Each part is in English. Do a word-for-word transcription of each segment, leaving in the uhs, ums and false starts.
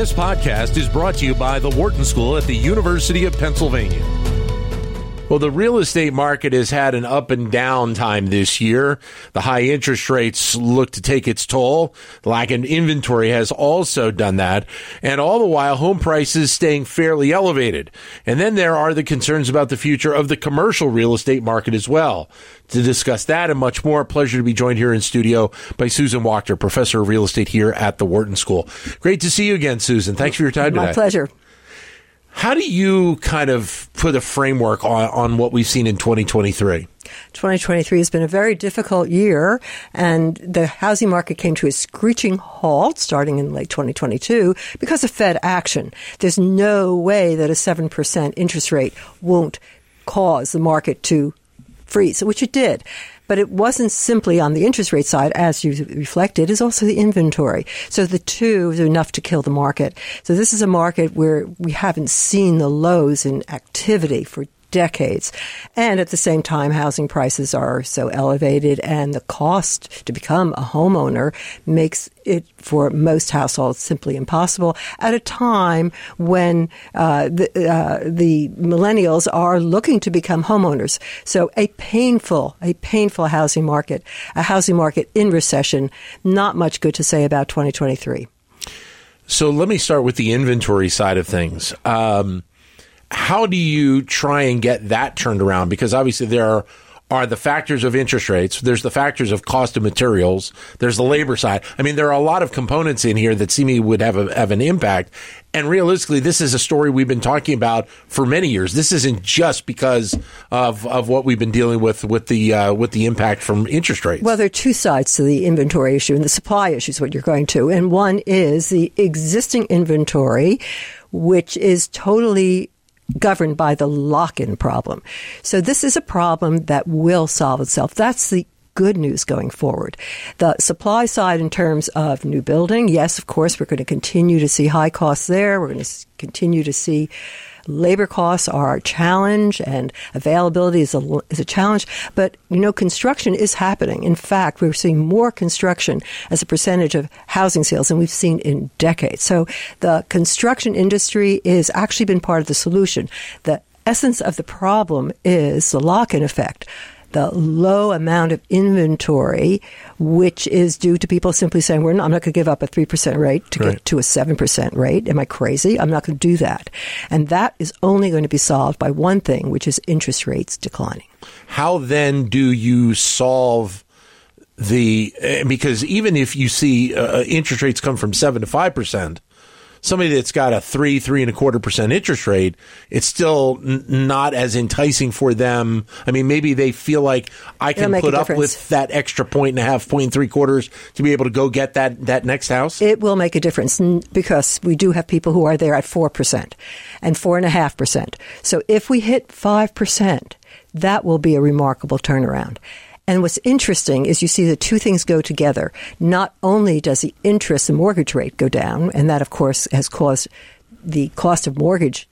This podcast is brought to you by the Wharton School at the University of Pennsylvania. Well, the real estate market has had an up and down time this year. The high interest rates look to take its toll. Lack of inventory has also done that. And all the while, home prices staying fairly elevated. And then there are the concerns about the future of the commercial real estate market as well. To discuss that and much more, a pleasure to be joined here in studio by Susan Wachter, professor of real estate here at the Wharton School. Great to see you again, Susan. Thanks for your time today. My pleasure. How do you kind of put a framework on, on what we've seen in twenty twenty-three? twenty twenty-three has been a very difficult year, and the housing market came to a screeching halt starting in late twenty twenty-two because of Fed action. There's no way that a seven percent interest rate won't cause the market to freeze, which it did. But it wasn't simply on the interest rate side, as you reflected, it's also the inventory. So the two is enough to kill the market. So this is a market where we haven't seen the lows in activity for decades. And at the same time, housing prices are so elevated, and the cost to become a homeowner makes it for most households simply impossible at a time when uh, the, uh, the millennials are looking to become homeowners. So a painful, a painful housing market, a housing market in recession, not much good to say about twenty twenty-three. So let me start with the inventory side of things. Um, how do you try and get that turned around? Because obviously there are are the factors of interest rates. There's the factors of cost of materials. There's the labor side. I mean, there are a lot of components in here that seemingly would have, a, have an impact. And realistically, this is a story we've been talking about for many years. This isn't just because of, of what we've been dealing with with the uh, with the impact from interest rates. Well, there are two sides to the inventory issue, and the supply issue is what you're going to. And one is the existing inventory, which is totally governed by the lock-in problem. So this is a problem that will solve itself. That's the good news going forward. The supply side in terms of new building, yes, of course, we're going to continue to see high costs there. We're going to continue to see labor costs are a challenge, and availability is a, is a challenge. But, you know, construction is happening. In fact, we're seeing more construction as a percentage of housing sales than we've seen in decades. So the construction industry has actually been part of the solution. The essence of the problem is the lock-in effect, the low amount of inventory, which is due to people simply saying, "We're not, I'm not going to give up a three percent rate to right. get to a seven percent rate. Am I crazy? I'm not going to do that." And that is only going to be solved by one thing, which is interest rates declining. How then do you solve the – because even if you see uh, interest rates come from seven to five percent, somebody that's got a three, three and a quarter percent interest rate, it's still n- not as enticing for them. I mean, maybe they feel like I can put up with that extra point and a half, point and three quarters to be able to go get that, that next house. It will make a difference because we do have people who are there at four percent and four and a half percent. So if we hit five percent, that will be a remarkable turnaround. And what's interesting is you see the two things go together. Not only does the interest and mortgage rate go down, and that, of course, has caused the cost of mortgage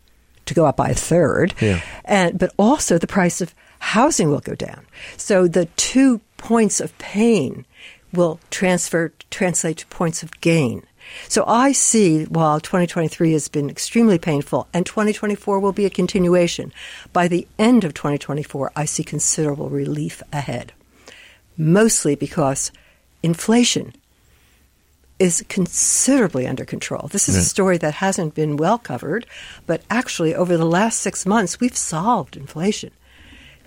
to go up by a third, yeah. and but also the price of housing will go down. So the two points of pain will transfer translate to points of gain. So I see, while twenty twenty-three has been extremely painful, and twenty twenty-four will be a continuation, by the end of twenty twenty-four, I see considerable relief ahead. Mostly because inflation is considerably under control. This is yeah. a story that hasn't been well covered, but actually over the last six months, we've solved inflation.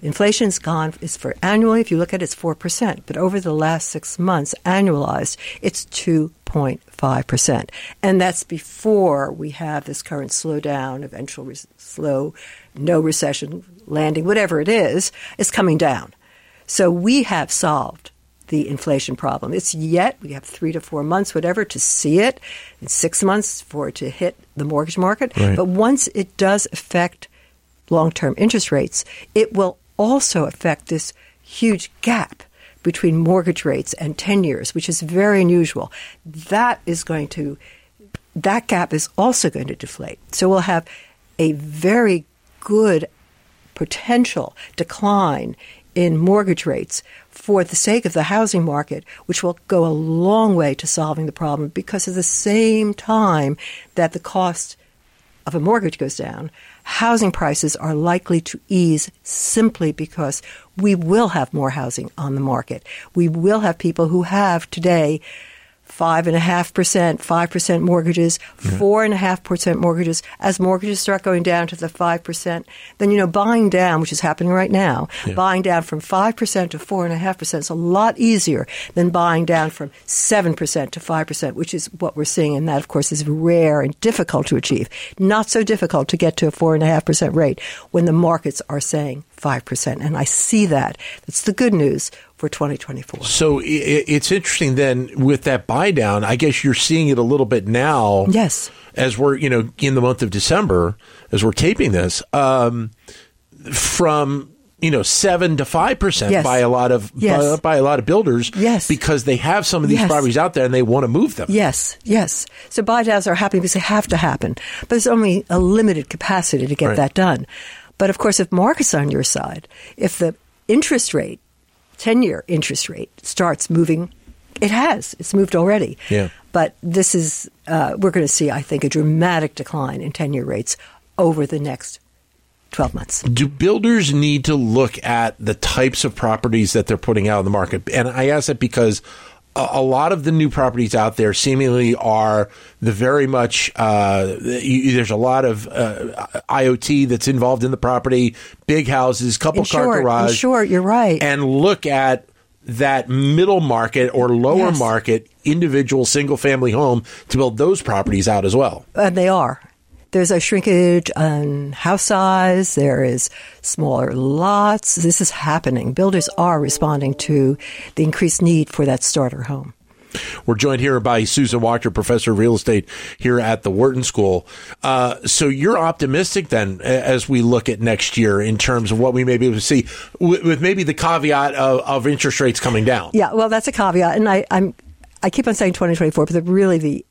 Inflation's gone, it's for annually, if you look at it, it's four percent, but over the last six months, annualized, it's two point five percent. And that's before we have this current slowdown, eventual re- slow, no recession landing, whatever it is, is coming down. So we have solved the inflation problem. It's yet, we have three to four months, whatever, to see it, and six months for it to hit the mortgage market. Right. But once it does affect long-term interest rates, it will also affect this huge gap between mortgage rates and ten years, which is very unusual. That is going to, that gap is also going to deflate. So we'll have a very good potential decline in mortgage rates for the sake of the housing market, which will go a long way to solving the problem, because at the same time that the cost of a mortgage goes down, housing prices are likely to ease simply because we will have more housing on the market. We will have people who have today five and a half percent, five percent mortgages, yeah. four and a half percent mortgages. As mortgages start going down to the five percent, then, you know, buying down, which is happening right now, yeah. buying down from five percent to four and a half percent is a lot easier than buying down from seven percent to five percent, which is what we're seeing. And that, of course, is rare and difficult to achieve. Not so difficult to get to a four and a half percent rate when the markets are saying five percent. And I see that. That's the good news for twenty twenty-four. So it's interesting then with that buy down, I guess you're seeing it a little bit now. Yes. As we're, you know, in the month of December, as we're taping this, um, from, you know, seven to five percent yes. by a lot of yes. by, by a lot of builders yes. because they have some of these yes. properties out there and they want to move them. Yes, yes. So buy downs are happening because they have to happen. But there's only a limited capacity to get right. that done. But of course, if market's on your side, if the interest rate ten-year interest rate starts moving. It has. It's moved already. Yeah. But this is uh, – we're going to see, I think, a dramatic decline in ten-year rates over the next twelve months. Do builders need to look at the types of properties that they're putting out in the market? And I ask that because a, a lot of the new properties out there seemingly are the very much uh, – there's a lot of uh, IoT that's involved in the property – big houses, couple car garage. Sure, you're right. And look at that middle market or lower yes. market individual single family home to build those properties out as well. And they are. There's a shrinkage on house size. There is smaller lots. This is happening. Builders are responding to the increased need for that starter home. We're joined here by Susan Wachter, professor of real estate here at the Wharton School. Uh, so you're optimistic then as we look at next year in terms of what we may be able to see with, with maybe the caveat of, of interest rates coming down. Yeah, well, that's a caveat. And I, I'm, I keep on saying twenty twenty-four, but the, really the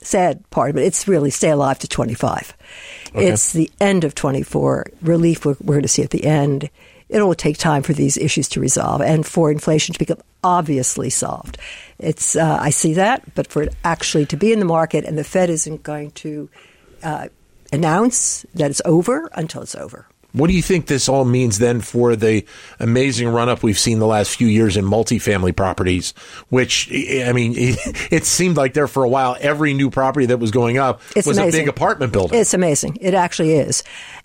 sad part of it, it's really stay alive to twenty-five. Okay. It's the end of twenty-four. Relief we're, we're going to see at the end. It will take time for these issues to resolve and for inflation to become obviously solved. It's uh, I see that, but for it actually to be in the market, and the Fed isn't going to uh, announce that it's over until it's over. What do you think this all means then for the amazing run-up we've seen the last few years in multifamily properties, which, I mean, it, it seemed like there for a while, every new property that was going up it's was amazing. A big apartment building. It's amazing. It actually is.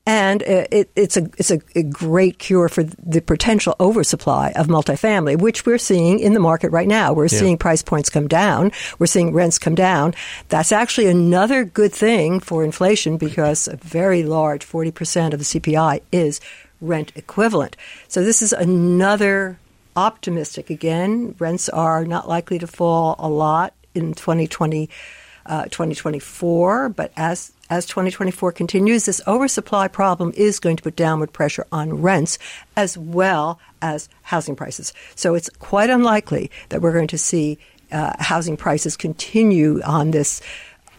And it, it's a it's a, a great cure for the potential oversupply of multifamily, which we're seeing in the market right now. We're yeah. seeing price points come down. We're seeing rents come down. That's actually another good thing for inflation, because a very large forty percent of the C P I is rent equivalent. So this is another optimistic. Again, rents are not likely to fall a lot in twenty twenty, uh, twenty twenty-four, but as as twenty twenty-four continues, this oversupply problem is going to put downward pressure on rents as well as housing prices. So it's quite unlikely that we're going to see uh, housing prices continue on this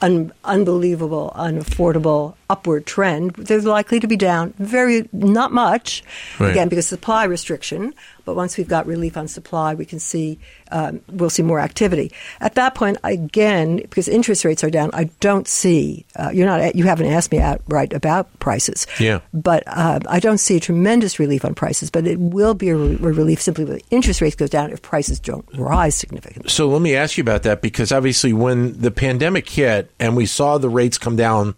Un- unbelievable, unaffordable upward trend. They're likely to be down very, not much, right. again, because supply restriction. But once we've got relief on supply, we can see, um, we'll see more activity. At that point, again, because interest rates are down, I don't see, uh, you're not, you haven't asked me outright about prices. Yeah. But uh, I don't see a tremendous relief on prices, but it will be a, re- a relief simply when interest rates go down if prices don't rise significantly. So let me ask you about that, because obviously when the pandemic hit and we saw the rates come down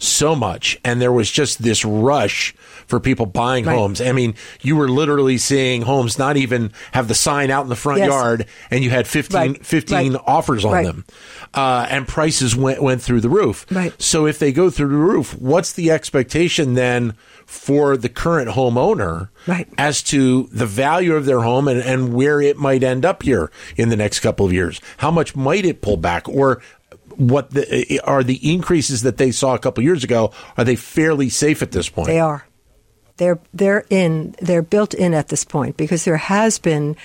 so much, and there was just this rush for people buying right. homes. I mean, you were literally seeing homes not even have the sign out in the front yes. yard, and you had fifteen, right. fifteen right. offers on right. them, uh, and prices went went through the roof. Right. So if they go through the roof, what's the expectation then for the current homeowner right. as to the value of their home and, and where it might end up here in the next couple of years? How much might it pull back? Or what the, are the increases that they saw a couple of years ago? Are they fairly safe at this point? They are. They're they're in. They're built in at this point, because there has been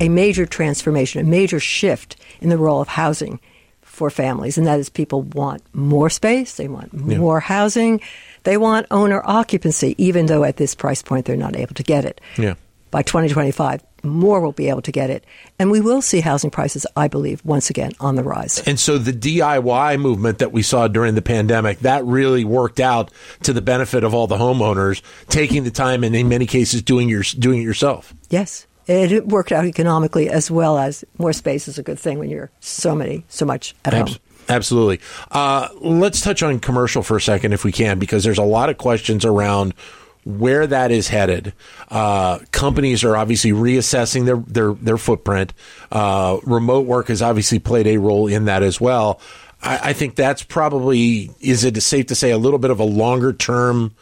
a major transformation, a major shift in the role of housing for families, and that is people want more space, they want more yeah. housing, they want owner occupancy, even though at this price point they're not able to get it. Yeah. by twenty twenty-five, more will be able to get it. And we will see housing prices, I believe, once again on the rise. And so the D I Y movement that we saw during the pandemic, that really worked out to the benefit of all the homeowners, taking the time and in many cases doing your doing it yourself. Yes. It worked out economically, as well as more space is a good thing when you're so many, so much at Abs- home. Absolutely. Uh, let's touch on commercial for a second, if we can, because there's a lot of questions around where that is headed. Uh, companies are obviously reassessing their their, their footprint. Uh, remote work has obviously played a role in that as well. I, I think that's probably, is it safe to say, a little bit of a longer term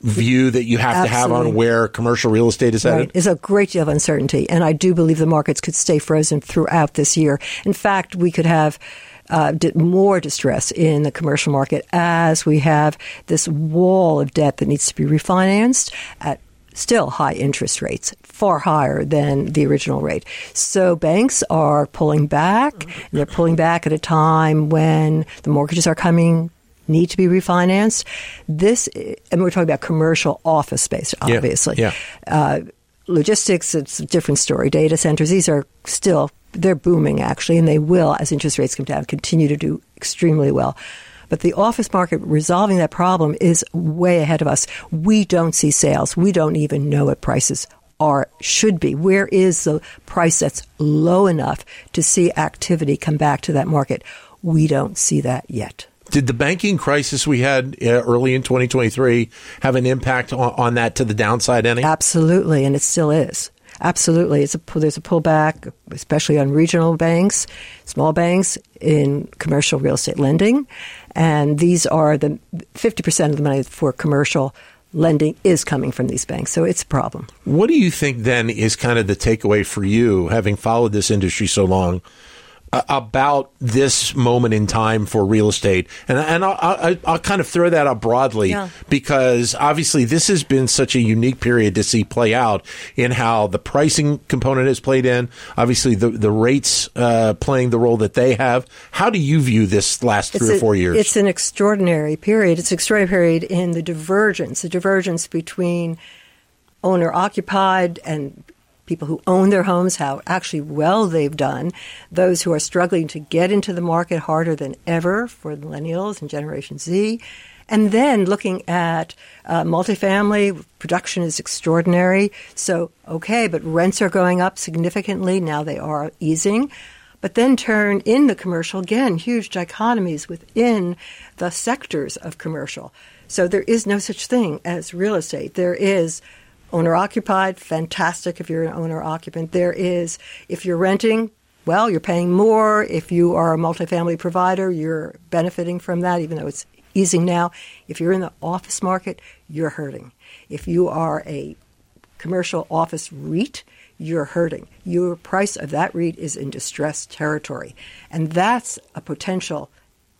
view that you have Absolutely. To have on where commercial real estate is headed? Right. There's a great deal of uncertainty, and I do believe the markets could stay frozen throughout this year. In fact, we could have uh, more distress in the commercial market as we have this wall of debt that needs to be refinanced at still high interest rates, far higher than the original rate. So banks are pulling back, and they're pulling back at a time when the mortgages are coming need to be refinanced. This, and we're talking about commercial office space, obviously. Yeah, yeah. Uh, logistics, it's a different story. Data centers, these are still, they're booming, actually, and they will, as interest rates come down, continue to do extremely well. But the office market, resolving that problem is way ahead of us. We don't see sales. We don't even know what prices are, should be. Where is the price that's low enough to see activity come back to that market? We don't see that yet. Did the banking crisis we had early in twenty twenty-three have an impact on, on that to the downside any? Absolutely, and it still is. Absolutely. It's a, there's a pullback, especially on regional banks, small banks, in commercial real estate lending. And these are the fifty percent of the money for commercial lending is coming from these banks. So it's a problem. What do you think then is kind of the takeaway for you, having followed this industry so long, about this moment in time for real estate? And, and I'll, I'll, I'll kind of throw that up broadly, yeah. because obviously this has been such a unique period to see play out in how the pricing component has played in, obviously the, the rates uh, playing the role that they have. How do you view this last three it's or four a, years? It's an extraordinary period. It's an extraordinary period in the divergence, the divergence between owner-occupied and people who own their homes, how actually well they've done, those who are struggling to get into the market harder than ever for millennials and Generation Z, and then looking at uh, multifamily, production is extraordinary. So, okay, but rents are going up significantly. Now they are easing. But then turn in the commercial, again, huge dichotomies within the sectors of commercial. So there is no such thing as real estate. There is owner-occupied, fantastic if you're an owner-occupant. There is, if you're renting, well, you're paying more. If you are a multifamily provider, you're benefiting from that, even though it's easing now. If you're in the office market, you're hurting. If you are a commercial office REIT, you're hurting. Your price of that REIT is in distressed territory. And that's a potential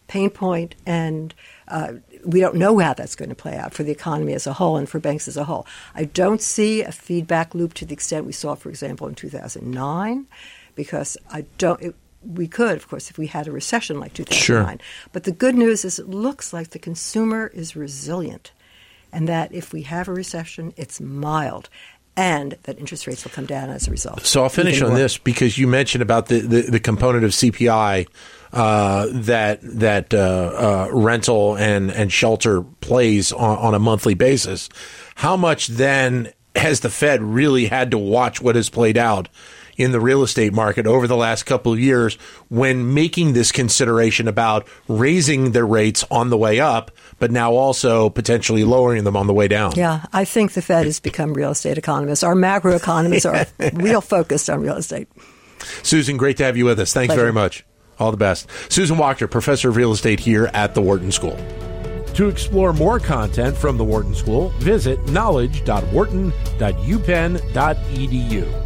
pain point, and uh, we don't know how that's going to play out for the economy as a whole and for banks as a whole. I don't see a feedback loop to the extent we saw, for example, in two thousand nine, because I don't. It, we could, of course, if we had a recession like two thousand nine. Sure. But the good news is it looks like the consumer is resilient, and that if we have a recession, it's mild, and that interest rates will come down as a result. So I'll finish on this, because you mentioned about the, the, the component of C P I uh, that that uh, uh, rental and, and shelter plays on, on a monthly basis. How much then has the Fed really had to watch what has played out in the real estate market over the last couple of years when making this consideration about raising their rates on the way up, but now also potentially lowering them on the way down? Yeah, I think the Fed has become real estate economists. Our macroeconomists are real focused on real estate. Susan, great to have you with us. Thanks Pleasure. Very much. All the best. Susan Wachter, professor of real estate here at the Wharton School. To explore more content from the Wharton School, visit knowledge dot wharton dot u penn dot e d u.